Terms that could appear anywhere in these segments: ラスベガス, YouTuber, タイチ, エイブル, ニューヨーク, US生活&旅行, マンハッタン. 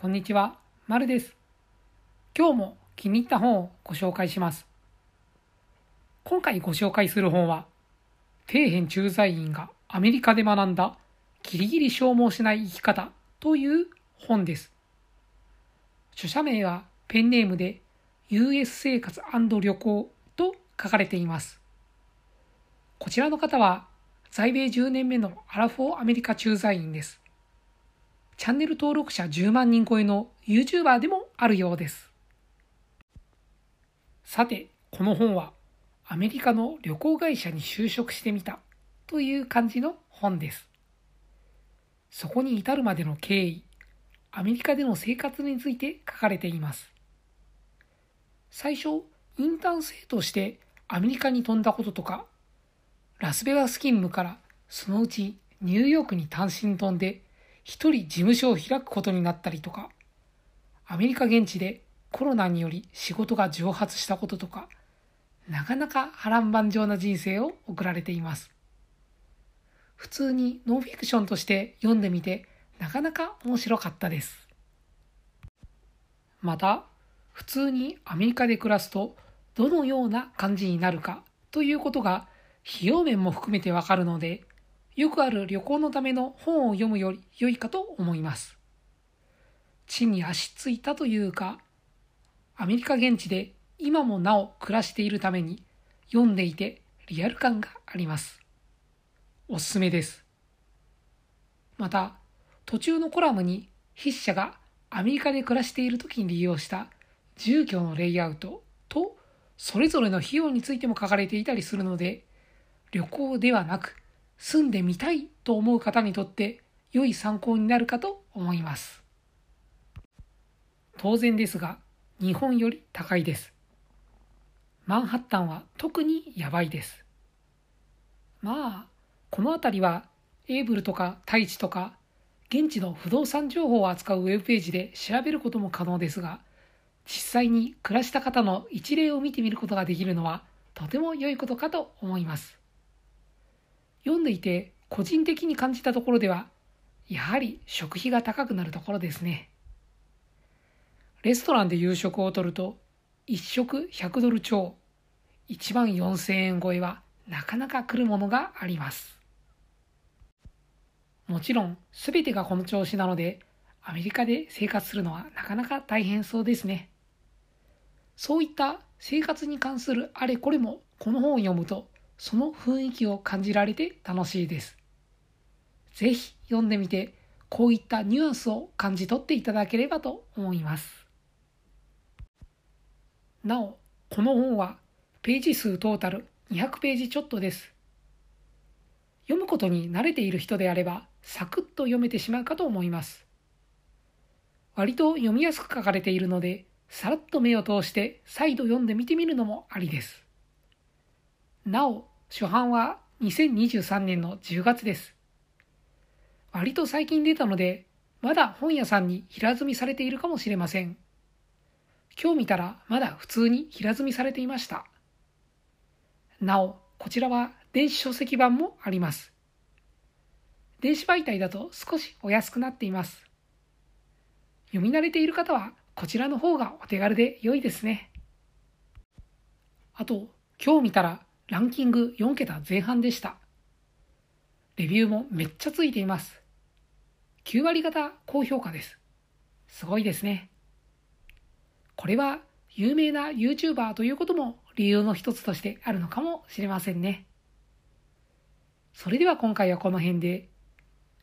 こんにちは、まるです。今日も気に入った本をご紹介します。今回ご紹介する本は、底辺駐在員がアメリカで学んだギリギリ消耗しない生き方という本です。著者名はペンネームで US 生活&旅行と書かれています。こちらの方は在米10年目のアラフォーアメリカ駐在員です。チャンネル登録者10万人超えの YouTuber でもあるようです。さて、この本はアメリカの旅行会社に就職してみたという感じの本です。そこに至るまでの経緯、アメリカでの生活について書かれています。最初、インターン生としてアメリカに飛んだこととか、ラスベガス勤務からそのうちニューヨークに単身飛んで一人事務所を開くことになったりとか、アメリカ現地でコロナにより仕事が蒸発したこととか、なかなか波乱万丈な人生を送られています。普通にノンフィクションとして読んでみてなかなか面白かったです。また、普通にアメリカで暮らすとどのような感じになるかということが費用面も含めてわかるので、よくある旅行のための本を読むより良いかと思います。地に足ついたというか、アメリカ現地で今もなお暮らしているために、読んでいてリアル感があります。おすすめです。また、途中のコラムに筆者がアメリカで暮らしている時に利用した住居のレイアウトと、それぞれの費用についても書かれていたりするので、旅行ではなく住んでみたいと思う方にとって良い参考になるかと思います。当然ですが、日本より高いです。マンハッタンは特にやばいです。まあ、この辺りはエイブルとかタイチとか現地の不動産情報を扱うウェブページで調べることも可能ですが、実際に暮らした方の一例を見てみることができるのはとても良いことかと思います。読んでいて個人的に感じたところでは、やはり食費が高くなるところですね。レストランで夕食をとると1食100ドル超、1万4000円超えはなかなか来るものがあります。もちろん全てがこの調子なので、アメリカで生活するのはなかなか大変そうですね。そういった生活に関するあれこれもこの本を読むと、その雰囲気を感じられて楽しいです。ぜひ読んでみて、こういったニュアンスを感じ取っていただければと思います。なお、この本はページ数トータル200ページちょっとです。読むことに慣れている人であれば、サクッと読めてしまうかと思います。割と読みやすく書かれているので、さらっと目を通して再度読んでみてみるのもありです。なお、初版は2023年の10月です。割と最近出たので、まだ本屋さんに平積みされているかもしれません。今日見たらまだ普通に平積みされていました。なお、こちらは電子書籍版もあります。電子媒体だと少しお安くなっています。読み慣れている方はこちらの方がお手軽で良いですね。あと、今日見たらランキング4桁前半でした。レビューもめっちゃついています。9割方高評価です。すごいですね。これは有名な YouTuber ということも理由の一つとしてあるのかもしれませんね。それでは今回はこの辺で、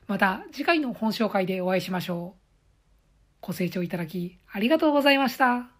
また次回の本紹介でお会いしましょう。ご清聴いただきありがとうございました。